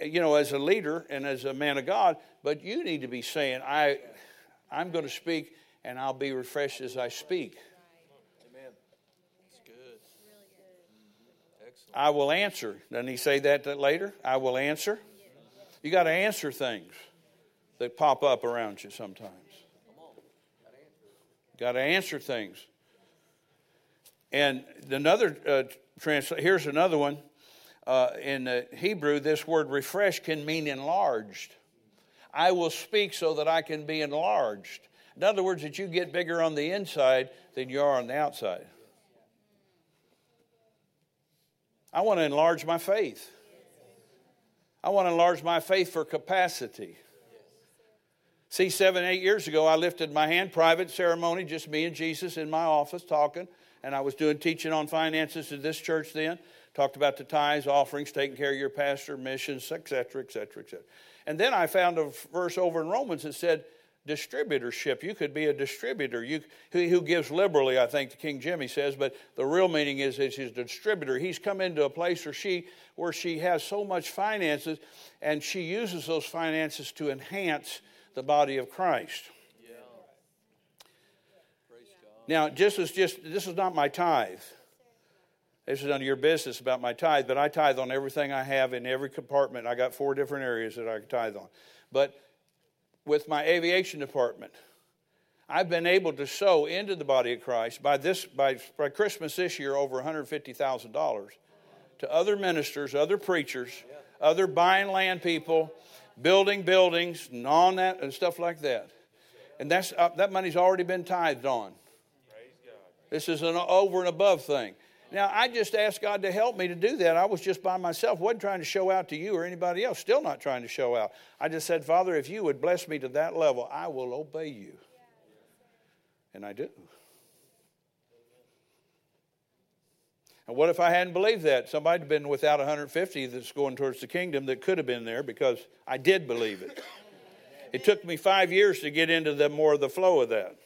you know, as a leader and as a man of God. But you need to be saying, I'm going to speak, and I'll be refreshed as I speak. Amen. That's good. Excellent. I will answer. Doesn't he say that later? I will answer. You got to answer things that pop up around you sometimes. Got to answer things. And another here's another one. In the Hebrew, this word refresh can mean enlarged. I will speak so that I can be enlarged. In other words, that you get bigger on the inside than you are on the outside. I want to enlarge my faith. I want to enlarge my faith for capacity. See, 7-8 years ago, I lifted my hand, private ceremony, just me and Jesus in my office talking. And I was doing teaching on finances to this church then. Talked about the tithes, offerings, taking care of your pastor, missions, et cetera, et cetera, et cetera. And then I found a verse over in Romans that said, distributorship. You could be a distributor. Who gives liberally, I think the King Jimmy says, but the real meaning is his distributor. He's come into a place where she has so much finances, and she uses those finances to enhance the body of Christ. Now, this is not my tithe. This is none of your business about my tithe, but I tithe on everything I have in every compartment. I got 4 different areas that I tithe on. But with my aviation department, I've been able to sow into the body of Christ by Christmas this year over $150,000 to other ministers, other preachers, other buying land people, building buildings, and on that and stuff like that. And that's that money's already been tithed on. This is an over and above thing. Now, I just asked God to help me to do that. I was just by myself. Wasn't trying to show out to you or anybody else. Still not trying to show out. I just said, Father, if you would bless me to that level, I will obey you. And I do. And what if I hadn't believed that? Somebody had been without 150 that's going towards the kingdom that could have been there because I did believe it. It took me 5 years to get into the more of the flow of that.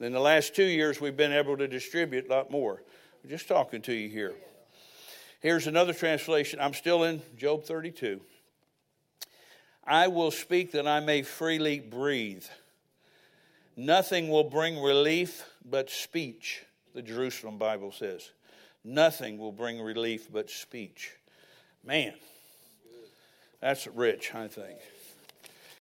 In the last 2 years, we've been able to distribute a lot more. I'm just talking to you here. Here's another translation. I'm still in Job 32. I will speak that I may freely breathe. Nothing will bring relief but speech, the Jerusalem Bible says. Nothing will bring relief but speech. Man, that's rich, I think.